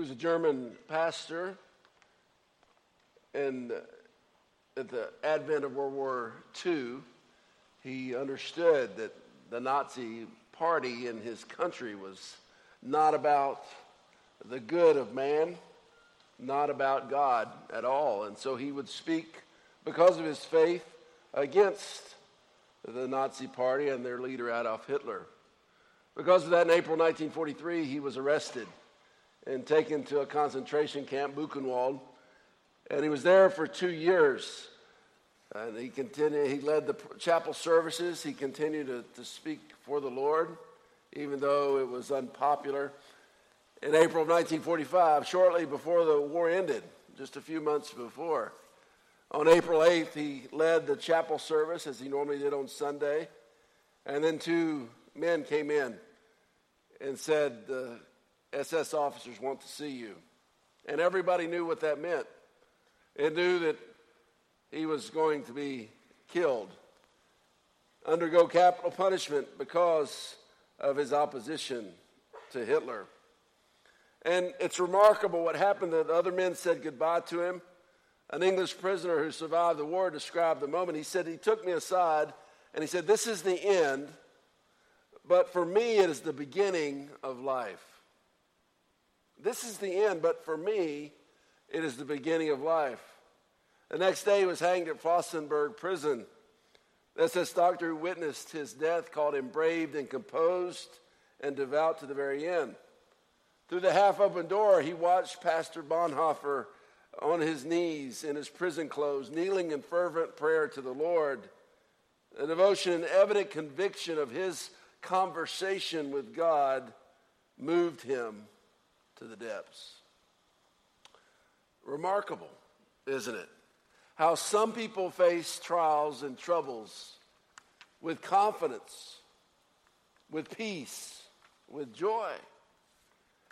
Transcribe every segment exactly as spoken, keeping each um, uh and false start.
He was a German pastor, and at the advent of World War Two, he understood that the Nazi Party in his country was not about the good of man, not about God at all. And so he would speak, because of his faith, against the Nazi Party and their leader, Adolf Hitler. Because of that, in April nineteen forty-three, he was arrested and taken to a concentration camp, Buchenwald, and he was there for two years. And he continued. He led the chapel services. He continued to, to speak for the Lord, even though it was unpopular. In April of nineteen forty-five, shortly before the war ended, just a few months before, on April eighth, he led the chapel service as he normally did on Sunday, and then two men came in and said, "The S S officers want to see you." And everybody knew what that meant. It knew that he was going to be killed, undergo capital punishment because of his opposition to Hitler. And it's remarkable what happened, that other men said goodbye to him. An English prisoner who survived the war described the moment. He said, "He took me aside and he said, 'This is the end, but for me it is the beginning of life.'" This is the end, but for me, it is the beginning of life. The next day, he was hanged at Flossenburg prison. The S S doctor who witnessed his death called him brave and composed and devout to the very end. Through the half-open door, he watched Pastor Bonhoeffer on his knees in his prison clothes, kneeling in fervent prayer to the Lord, a devotion and evident conviction of his conversation with God moved him to the depths. Remarkable, isn't it? How some people face trials and troubles with confidence, with peace, with joy,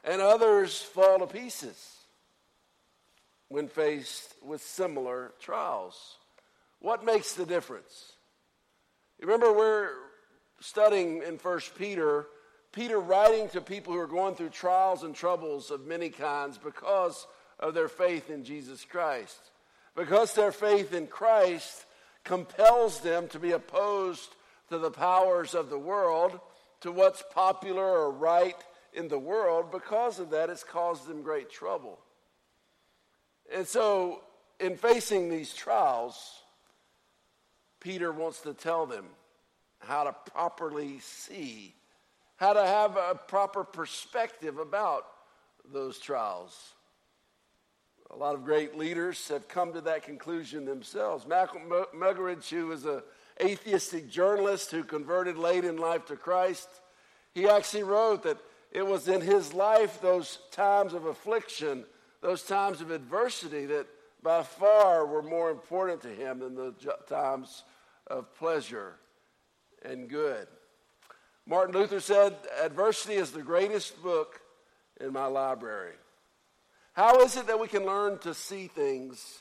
and others fall to pieces when faced with similar trials. What makes the difference? Remember, we're studying in First Peter. Peter writing to people who are going through trials and troubles of many kinds because of their faith in Jesus Christ. Because their faith in Christ compels them to be opposed to the powers of the world, to what's popular or right in the world. Because of that, it's caused them great trouble. And so, in facing these trials, Peter wants to tell them how to properly see, how to have a proper perspective about those trials. A lot of great leaders have come to that conclusion themselves. Malcolm Muggeridge, who was an atheistic journalist who converted late in life to Christ, he actually wrote that it was in his life, those times of affliction, those times of adversity, that by far were more important to him than the times of pleasure and good. Martin Luther said, "Adversity is the greatest book in my library." How is it that we can learn to see things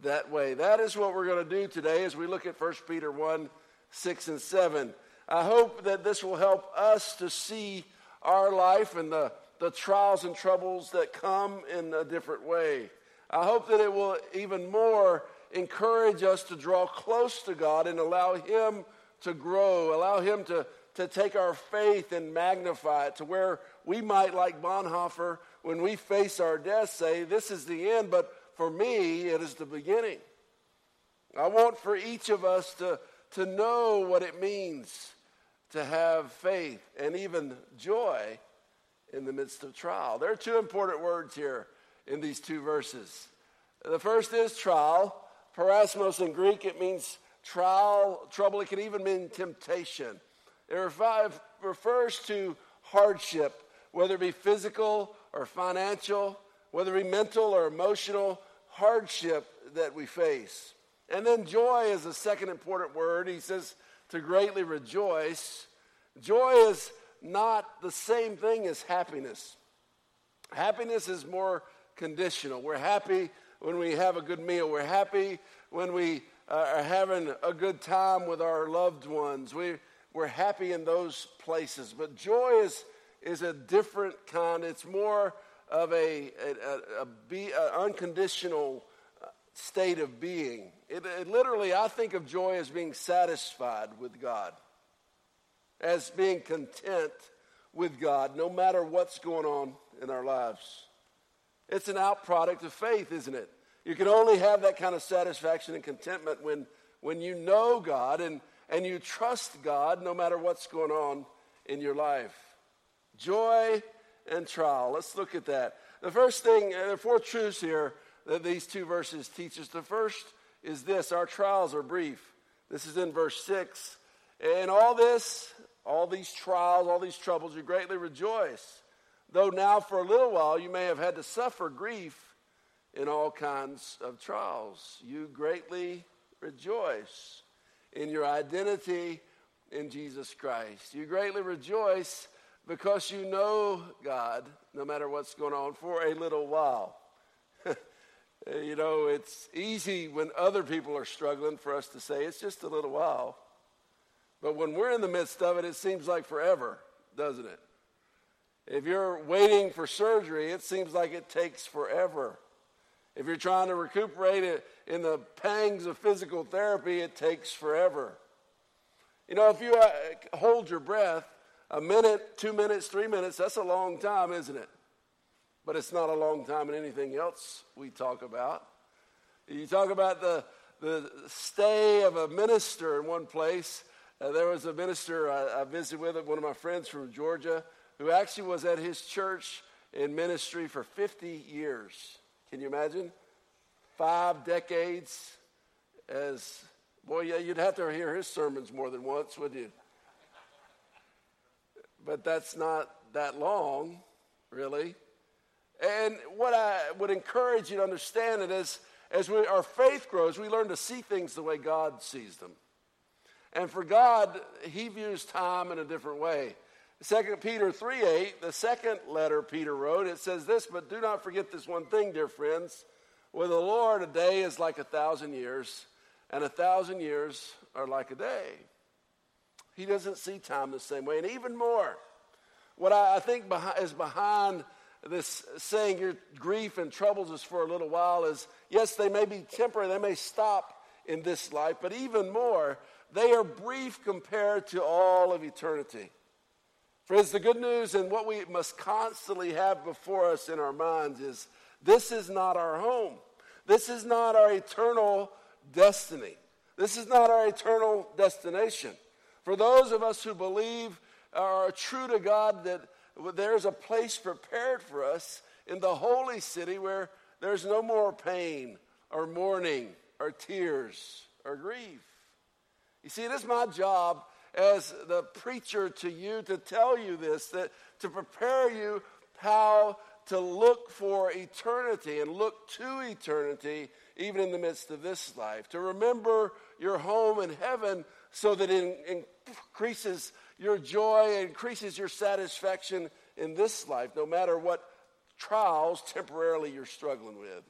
that way? That is what we're going to do today as we look at First Peter one, six, and seven. I hope that this will help us to see our life and the, the trials and troubles that come in a different way. I hope that it will even more encourage us to draw close to God and allow Him to grow, allow Him to to take our faith and magnify it to where we might, like Bonhoeffer, when we face our death, say, "This is the end, but for me, it is the beginning." I want for each of us to, to know what it means to have faith and even joy in the midst of trial. There are two important words here in these two verses. The first is trial. Parasmos in Greek, it means trial, trouble. It can even mean temptation. It refers to hardship, whether it be physical or financial, whether it be mental or emotional hardship that we face. And then joy is the second important word. He says to greatly rejoice. Joy is not the same thing as happiness. Happiness is more conditional. We're happy when we have a good meal. We're happy when we are having a good time with our loved ones. We We're happy in those places. But joy is, is a different kind. It's more of a, a, a, a be, a unconditional state of being. It, it literally, I think of joy as being satisfied with God, as being content with God, no matter what's going on in our lives. It's an outproduct of faith, isn't it? You can only have that kind of satisfaction and contentment when, when you know God and, and you trust God no matter what's going on in your life. Joy and trial. Let's look at that. The first thing, there are four truths here that these two verses teach us. The first is this: our trials are brief. This is in verse six. And all this, all these trials, all these troubles, you greatly rejoice, though now for a little while you may have had to suffer grief in all kinds of trials. You greatly rejoice in your identity in Jesus Christ. You greatly rejoice because you know God, no matter what's going on, for a little while. You know, it's easy when other people are struggling for us to say, it's just a little while. But when we're in the midst of it, it seems like forever, doesn't it? If you're waiting for surgery, it seems like it takes forever. If you're trying to recuperate in the pangs of physical therapy, it takes forever. You know, if you hold your breath a minute, two minutes, three minutes, that's a long time, isn't it? But it's not a long time in anything else we talk about. You talk about the, the stay of a minister in one place. Uh, there was a minister I, I visited with, one of my friends from Georgia, who actually was at his church in ministry for fifty years. Can you imagine? Five decades as, boy, yeah, you'd have to hear his sermons more than once, wouldn't you? But that's not that long, really. And what I would encourage you to understand it is, as we, our faith grows, we learn to see things the way God sees them. And for God, he views time in a different way. Second Peter three eight, the second letter Peter wrote, it says this: but do not forget this one thing, dear friends. With the Lord, a day is like a thousand years, and a thousand years are like a day. He doesn't see time the same way. And even more, what I think is behind this saying, your grief and troubles is for a little while, is, yes, they may be temporary, they may stop in this life, but even more, they are brief compared to all of eternity. Friends, the good news and what we must constantly have before us in our minds is this is not our home. This is not our eternal destiny. This is not our eternal destination. For those of us who believe or are true to God, that there's a place prepared for us in the holy city where there's no more pain or mourning or tears or grief. You see, it is my job as the preacher to you to tell you this, that to prepare you how to look for eternity and look to eternity even in the midst of this life, to remember your home in heaven so that it increases your joy, increases your satisfaction in this life, no matter what trials temporarily you're struggling with.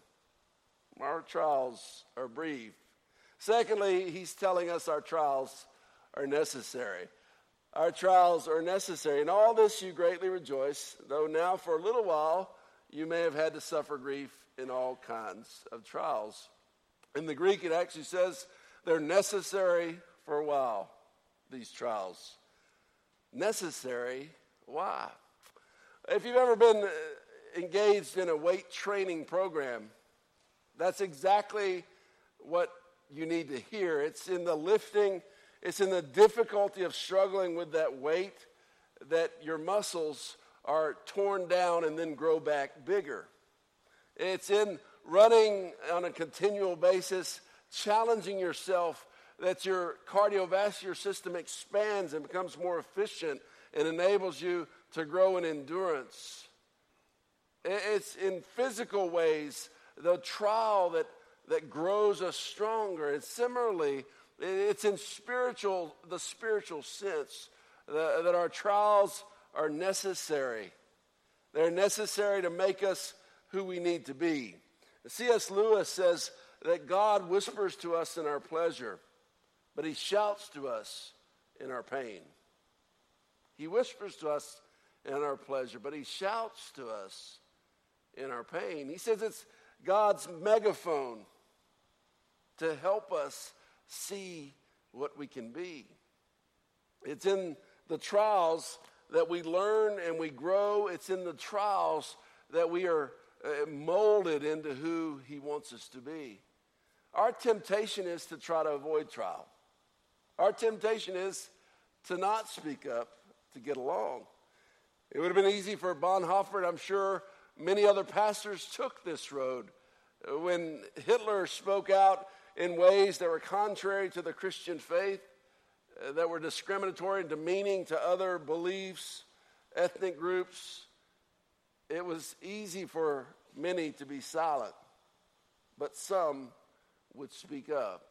Our trials are brief. Secondly, he's telling us our trials are necessary. Our trials are necessary. In all this you greatly rejoice, though now for a little while you may have had to suffer grief in all kinds of trials. In the Greek, it actually says they're necessary for a while, these trials. Necessary, why? If you've ever been engaged in a weight training program, that's exactly what you need to hear. It's in the lifting, it's in the difficulty of struggling with that weight that your muscles are torn down and then grow back bigger. It's in running on a continual basis, challenging yourself, that your cardiovascular system expands and becomes more efficient and enables you to grow in endurance. It's in physical ways, the trial that, that grows us stronger. And similarly, it's in spiritual, the spiritual sense, the, that our trials are necessary. They're necessary to make us who we need to be. C S Lewis says that God whispers to us in our pleasure, but he shouts to us in our pain. He whispers to us in our pleasure, but he shouts to us in our pain. He says it's God's megaphone to help us see what we can be. It's in the trials that we learn and we grow. It's in the trials that we are molded into who he wants us to be. Our temptation is to try to avoid trial. Our temptation is to not speak up, to get along. It would have been easy for Bonhoeffer, and I'm sure many other pastors took this road. When Hitler spoke out in ways that were contrary to the Christian faith, that were discriminatory and demeaning to other beliefs, ethnic groups, it was easy for many to be silent, but some would speak up.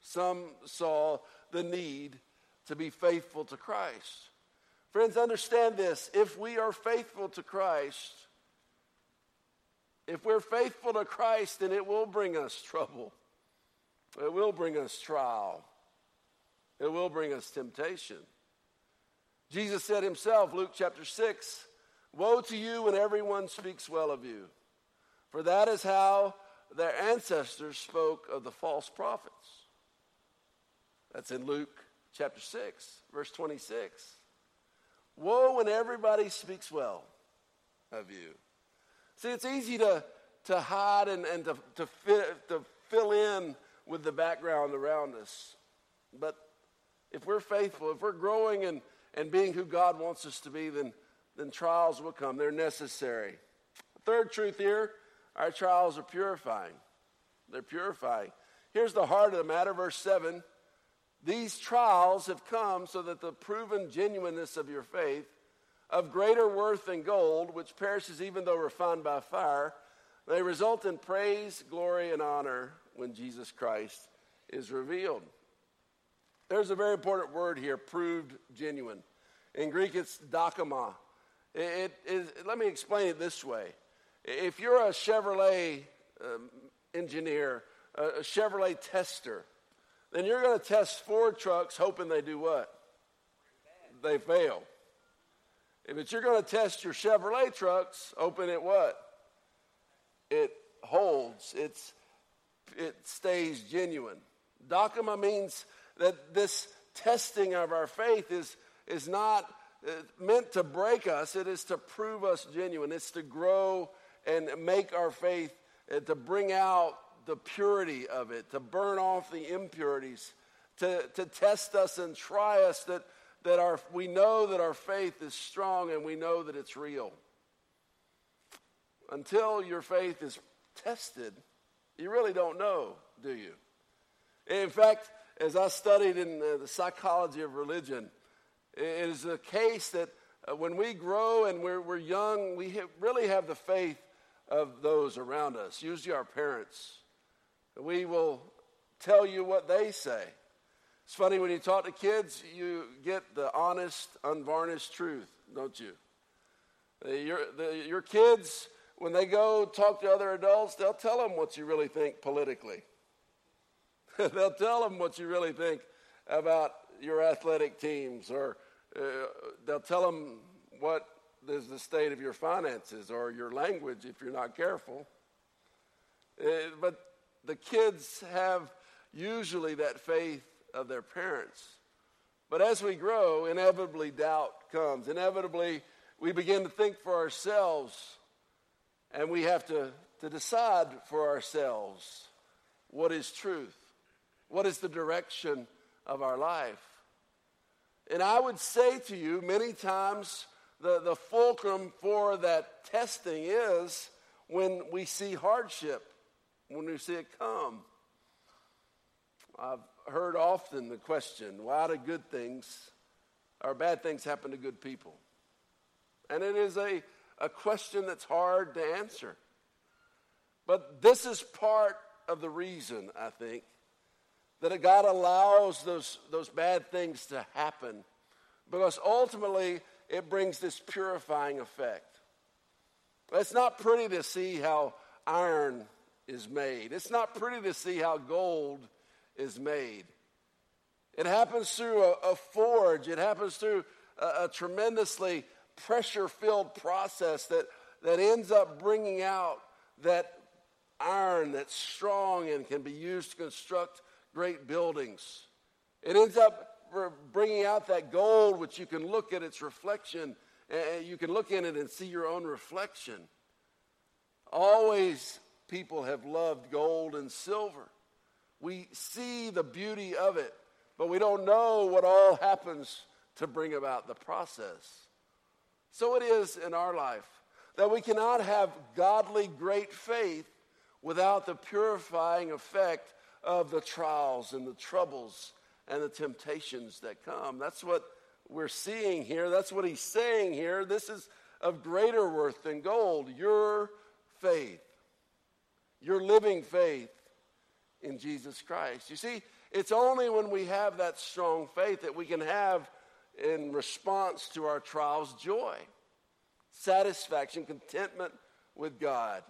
Some saw the need to be faithful to Christ. Friends, understand this. If we are faithful to Christ, if we're faithful to Christ, then it will bring us trouble. It will bring us trial. It will bring us temptation. Jesus said himself, Luke chapter six, "Woe to you when everyone speaks well of you, for that is how their ancestors spoke of the false prophets." That's in Luke chapter six, verse twenty-six. Woe when everybody speaks well of you. See, it's easy to, to hide and, and to, to, fit, to fill in with the background around us. But if we're faithful, if we're growing and, and being who God wants us to be, then, then trials will come. They're necessary. The third truth here, our trials are purifying. They're purifying. Here's the heart of the matter, verse seven. These trials have come so that the proven genuineness of your faith, of greater worth than gold, which perishes even though refined by fire, may result in praise, glory, and honor when Jesus Christ is revealed. There's a very important word here, proved genuine. In Greek, it's dokama. It is, let me explain it this way. If you're a Chevrolet um, engineer, a Chevrolet tester, then you're going to test Ford trucks hoping they do what? They fail. But you're going to test your Chevrolet trucks hoping it what? It holds. It's, it stays genuine. Dokama means that this testing of our faith is, is not meant to break us. It is to prove us genuine. It's to grow and make our faith, uh, to bring out the purity of it, to burn off the impurities, to, to test us and try us that, that our, we know that our faith is strong and we know that it's real. Until your faith is tested, you really don't know, do you? In fact, as I studied in the psychology of religion, it is the case that when we grow and we're, we're young, we have really have the faith of those around us, usually our parents. We will tell you what they say. It's funny, when you talk to kids, you get the honest, unvarnished truth, don't you? Your, the, your kids, when they go talk to other adults, they'll tell them what you really think politically. They'll tell them what you really think about your athletic teams, or uh, they'll tell them what is the state of your finances or your language if you're not careful. Uh, but the kids have usually that faith of their parents. But as we grow, inevitably doubt comes. Inevitably, we begin to think for ourselves, and we have to, to decide for ourselves what is truth. What is the direction of our life? And I would say to you, many times the, the fulcrum for that testing is when we see hardship, when we see it come. I've heard often the question, why do good things or bad things happen to good people? And it is a, a question that's hard to answer. But this is part of the reason, I think, that God allows those, those bad things to happen, because ultimately it brings this purifying effect. It's not pretty to see how iron is made. It's not pretty to see how gold is made. It happens through a, a forge. It happens through a, a tremendously pressure-filled process that, that ends up bringing out that iron that's strong and can be used to construct great buildings. It ends up bringing out that gold which you can look at its reflection. And you can look in it and see your own reflection. Always people have loved gold and silver. We see the beauty of it, but we don't know what all happens to bring about the process. So it is in our life that we cannot have godly great faith without the purifying effect of the trials and the troubles and the temptations that come. That's what we're seeing here. That's what he's saying here. This is of greater worth than gold. Your faith, your living faith in Jesus Christ. You see, it's only when we have that strong faith that we can have, in response to our trials, joy, satisfaction, contentment with God.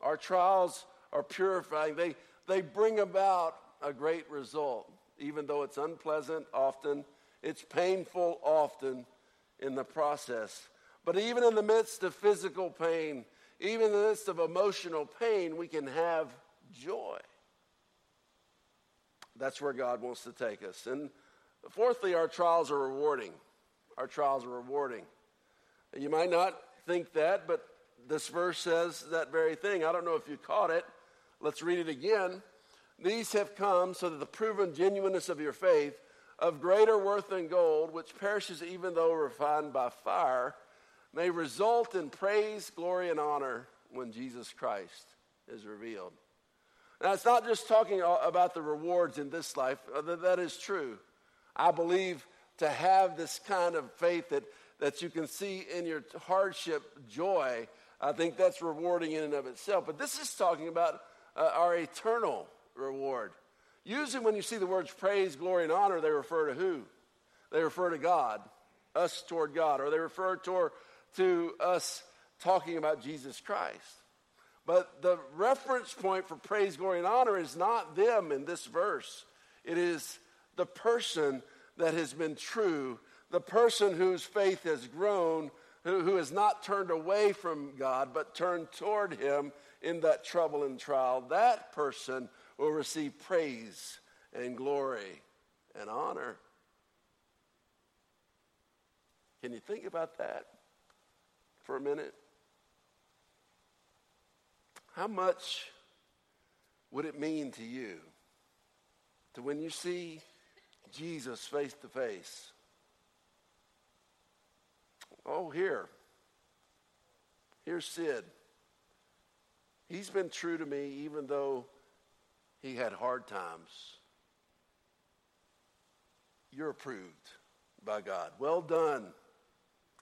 Our trials are purifying. They, they bring about a great result, even though it's unpleasant often. It's painful often in the process. But even in the midst of physical pain, even in the midst of emotional pain, we can have joy. That's where God wants to take us. And fourthly, our trials are rewarding. Our trials are rewarding. You might not think that, but this verse says that very thing. I don't know if you caught it. Let's read it again. These have come so that the proven genuineness of your faith, of greater worth than gold, which perishes even though refined by fire, may result in praise, glory, and honor when Jesus Christ is revealed. Now, it's not just talking about the rewards in this life. That is true. I believe to have this kind of faith that, that you can see in your hardship joy, I think that's rewarding in and of itself. But this is talking about uh, our eternal reward. Usually when you see the words praise, glory, and honor, they refer to who? They refer to God, us toward God, or they refer toward, to us talking about Jesus Christ. But the reference point for praise, glory, and honor is not them in this verse. It is the person that has been true, the person whose faith has grown, who, who has not turned away from God, but turned toward him in that trouble and trial, that person will receive praise and glory and honor. Can you think about that for a minute? How much would it mean to you to when you see Jesus face to face? Oh, here. Here's Sid. He's been true to me even though he had hard times. You're approved by God. Well done,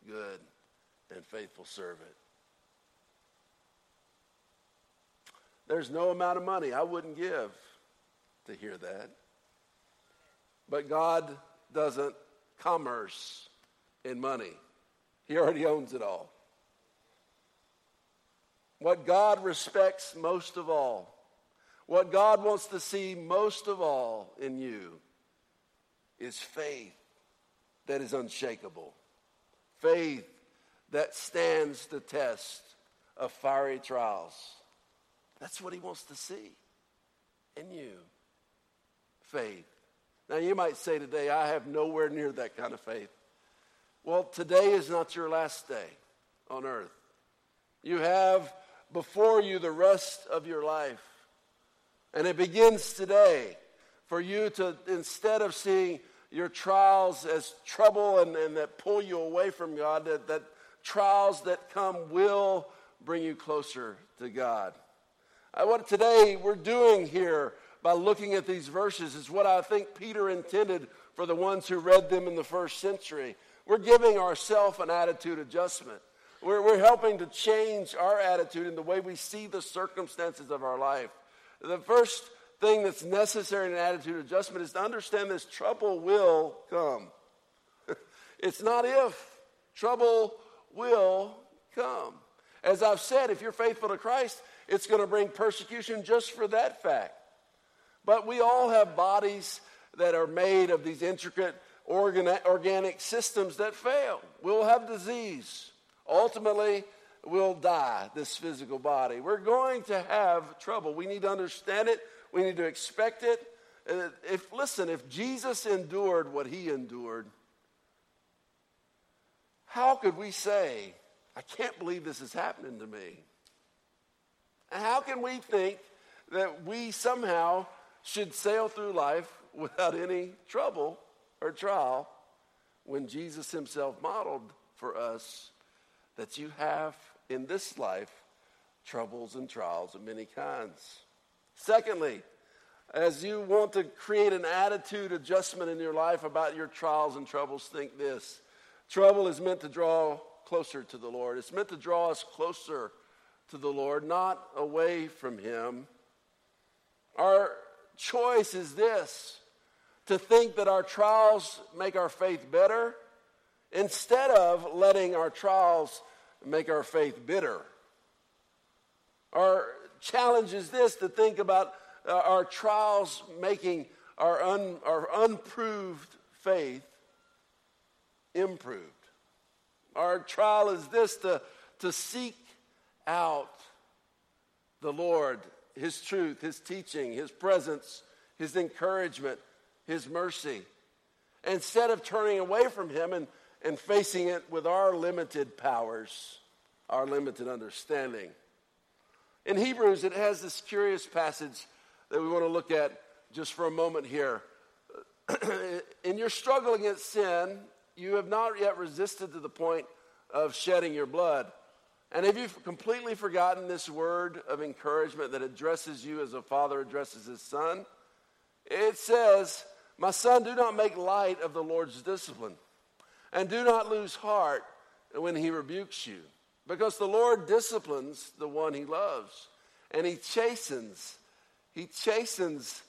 good and faithful servant. There's no amount of money I wouldn't give to hear that. But God doesn't commerce in money. He already owns it all. What God respects most of all, what God wants to see most of all in you is faith that is unshakable, faith that stands the test of fiery trials. That's what he wants to see in you, faith. Now, you might say today, I have nowhere near that kind of faith. Well, today is not your last day on earth. You have before you the rest of your life. And it begins today for you to, instead of seeing your trials as trouble and, and that pull you away from God, that, that trials that come will bring you closer to God. I, what today we're doing here by looking at these verses is what I think Peter intended for the ones who read them in the first century. We're giving ourselves an attitude adjustment. We're, we're helping to change our attitude in the way we see the circumstances of our life. The first thing that's necessary in an attitude adjustment is to understand this: trouble will come. It's not if. Trouble will come. As I've said, if you're faithful to Christ, it's going to bring persecution just for that fact. But we all have bodies that are made of these intricate organic systems that fail. We'll have disease. ultimately will die, this physical body. We're going to have trouble. We need to understand it. We need to expect it. If listen, if Jesus endured what he endured, how could we say, I can't believe this is happening to me? And how can we think that we somehow should sail through life without any trouble or trial when Jesus himself modeled for us that you have in this life troubles and trials of many kinds? Secondly, as you want to create an attitude adjustment in your life about your trials and troubles, think this. Trouble is meant to draw closer to the Lord. It's meant to draw us closer to the Lord, not away from him. Our choice is this, to think that our trials make our faith better instead of letting our trials make our faith bitter. Our challenge is this, to think about Uh, our trials making our, un, our unproved faith improved. Our trial is this, to, to seek out the Lord, his truth, his teaching, his presence, his encouragement, his mercy, instead of turning away from him and, and facing it with our limited powers, our limited understanding. In Hebrews, it has this curious passage that we want to look at just for a moment here. In your struggle against sin, you have not yet resisted to the point of shedding your blood. And have you completely forgotten this word of encouragement that addresses you as a father addresses his son? It says, my son, do not make light of the Lord's discipline, and do not lose heart when he rebukes you, because the Lord disciplines the one he loves, and he chastens He chastens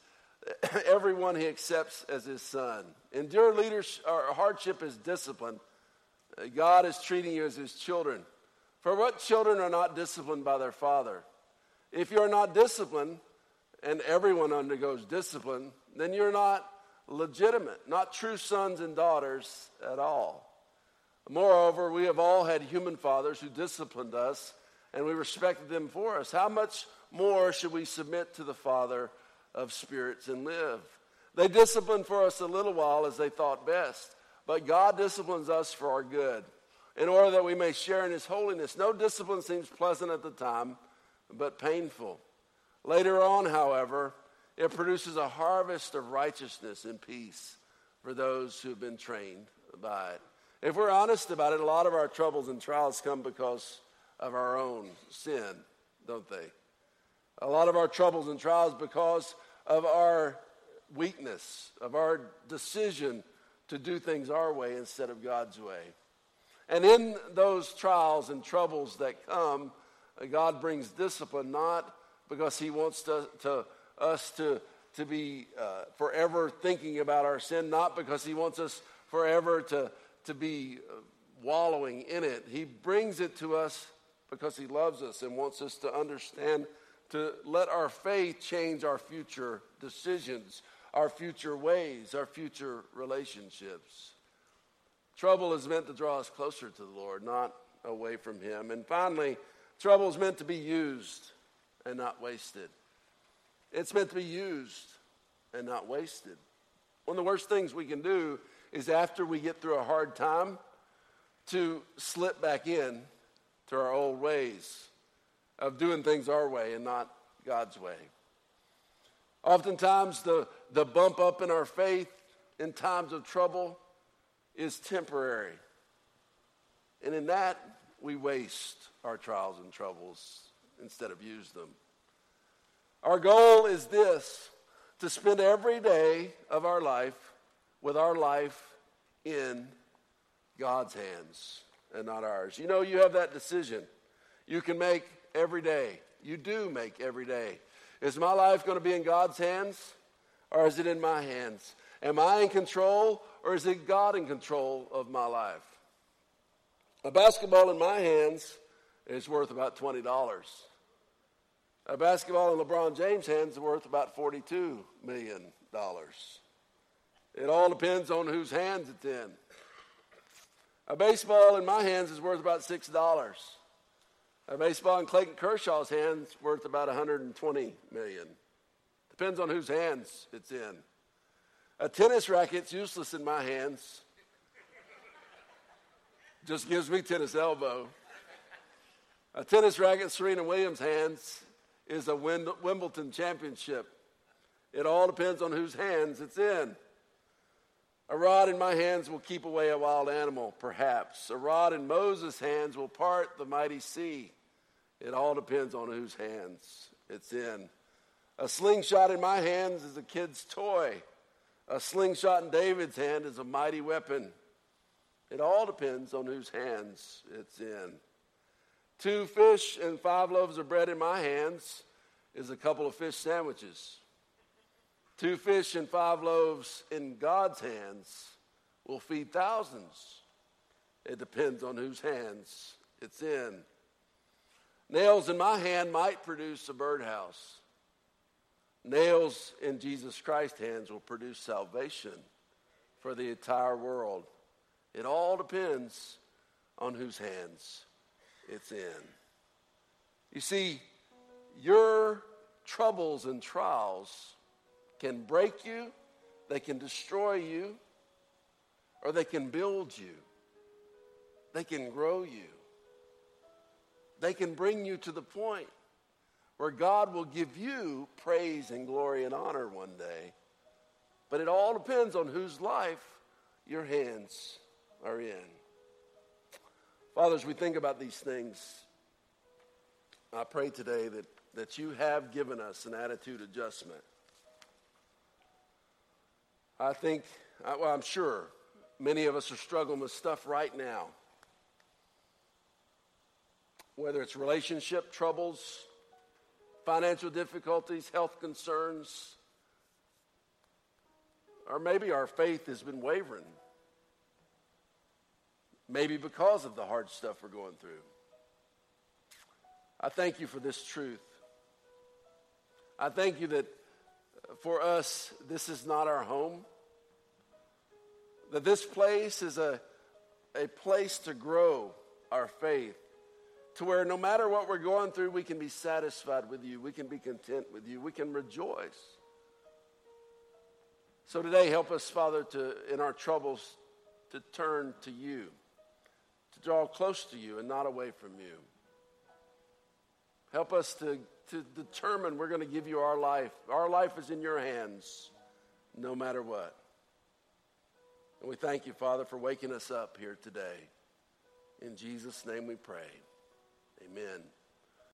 everyone he accepts as his son. Endure leadership, or hardship is discipline. God is treating you as his children. For what children are not disciplined by their father? If you are not disciplined, and everyone undergoes discipline, then you're not legitimate, not true sons and daughters at all. Moreover, we have all had human fathers who disciplined us, and we respected them for us. How much more should we submit to the Father of spirits and live? They disciplined for us a little while as they thought best, but God disciplines us for our good, in order that we may share in his holiness. No discipline seems pleasant at the time, but painful. Later on, however, it produces a harvest of righteousness and peace for those who have been trained by it. If we're honest about it, a lot of our troubles and trials come because of our own sin, don't they? A lot of our troubles and trials because of our weakness, of our decision to do things our way instead of God's way. And in those trials and troubles that come, God brings discipline, not because he wants to, to, us to, to be uh, forever thinking about our sin, not because he wants us forever to, to be wallowing in it. He brings it to us because he loves us and wants us to understand, to let our faith change our future decisions, our future ways, our future relationships. Trouble is meant to draw us closer to the Lord, not away from him. And finally, trouble is meant to be used and not wasted. It's meant to be used and not wasted. One of the worst things we can do is, after we get through a hard time, to slip back in to our old ways of doing things our way and not God's way. Oftentimes, the, the bump up in our faith in times of trouble is temporary. And in that, we waste our trials and troubles instead of use them. Our goal is this, to spend every day of our life with our life in God's hands and not ours. You know, you have that decision. You can make every day. You do make every day. Is my life going to be in God's hands, or is it in my hands? Am I in control, or is it God in control of my life? A basketball in my hands is worth about twenty dollars. A basketball in LeBron James' hands is worth about forty-two million dollars. It all depends on whose hands it's in. A baseball in my hands is worth about six dollars. A baseball in Clayton Kershaw's hands is worth about one hundred twenty million dollars. Depends on whose hands it's in. A tennis racket's useless in my hands. Just gives me tennis elbow. A tennis racket in Serena Williams' hands is a Wimbledon championship. It all depends on whose hands it's in. A rod in my hands will keep away a wild animal, perhaps. A rod in Moses' hands will part the mighty sea. It all depends on whose hands it's in. A slingshot in my hands is a kid's toy. A slingshot in David's hand is a mighty weapon. It all depends on whose hands it's in. Two fish and five loaves of bread in my hands is a couple of fish sandwiches. Two fish and five loaves in God's hands will feed thousands. It depends on whose hands it's in. Nails in my hand might produce a birdhouse. Nails in Jesus Christ's hands will produce salvation for the entire world. It all depends on whose hands it's in. You see, your troubles and trials can break you, they can destroy you, or they can build you. They can grow you. They can bring you to the point where God will give you praise and glory and honor one day. But it all depends on whose life your hands are in. Fathers, we think about these things. I pray today that, that you have given us an attitude adjustment. I think, well, I'm sure many of us are struggling with stuff right now. Whether it's relationship troubles, financial difficulties, health concerns, or maybe our faith has been wavering. Maybe because of the hard stuff we're going through. I thank you for this truth. I thank you that for us, this is not our home. That this place is a, a place to grow our faith, to where no matter what we're going through, we can be satisfied with you. We can be content with you. We can rejoice. So today, help us, Father, to in our troubles, to turn to you, to draw close to you and not away from you. Help us to, to determine we're going to give you our life. Our life is in your hands, no matter what. And we thank you, Father, for waking us up here today. In Jesus' name we pray. Amen.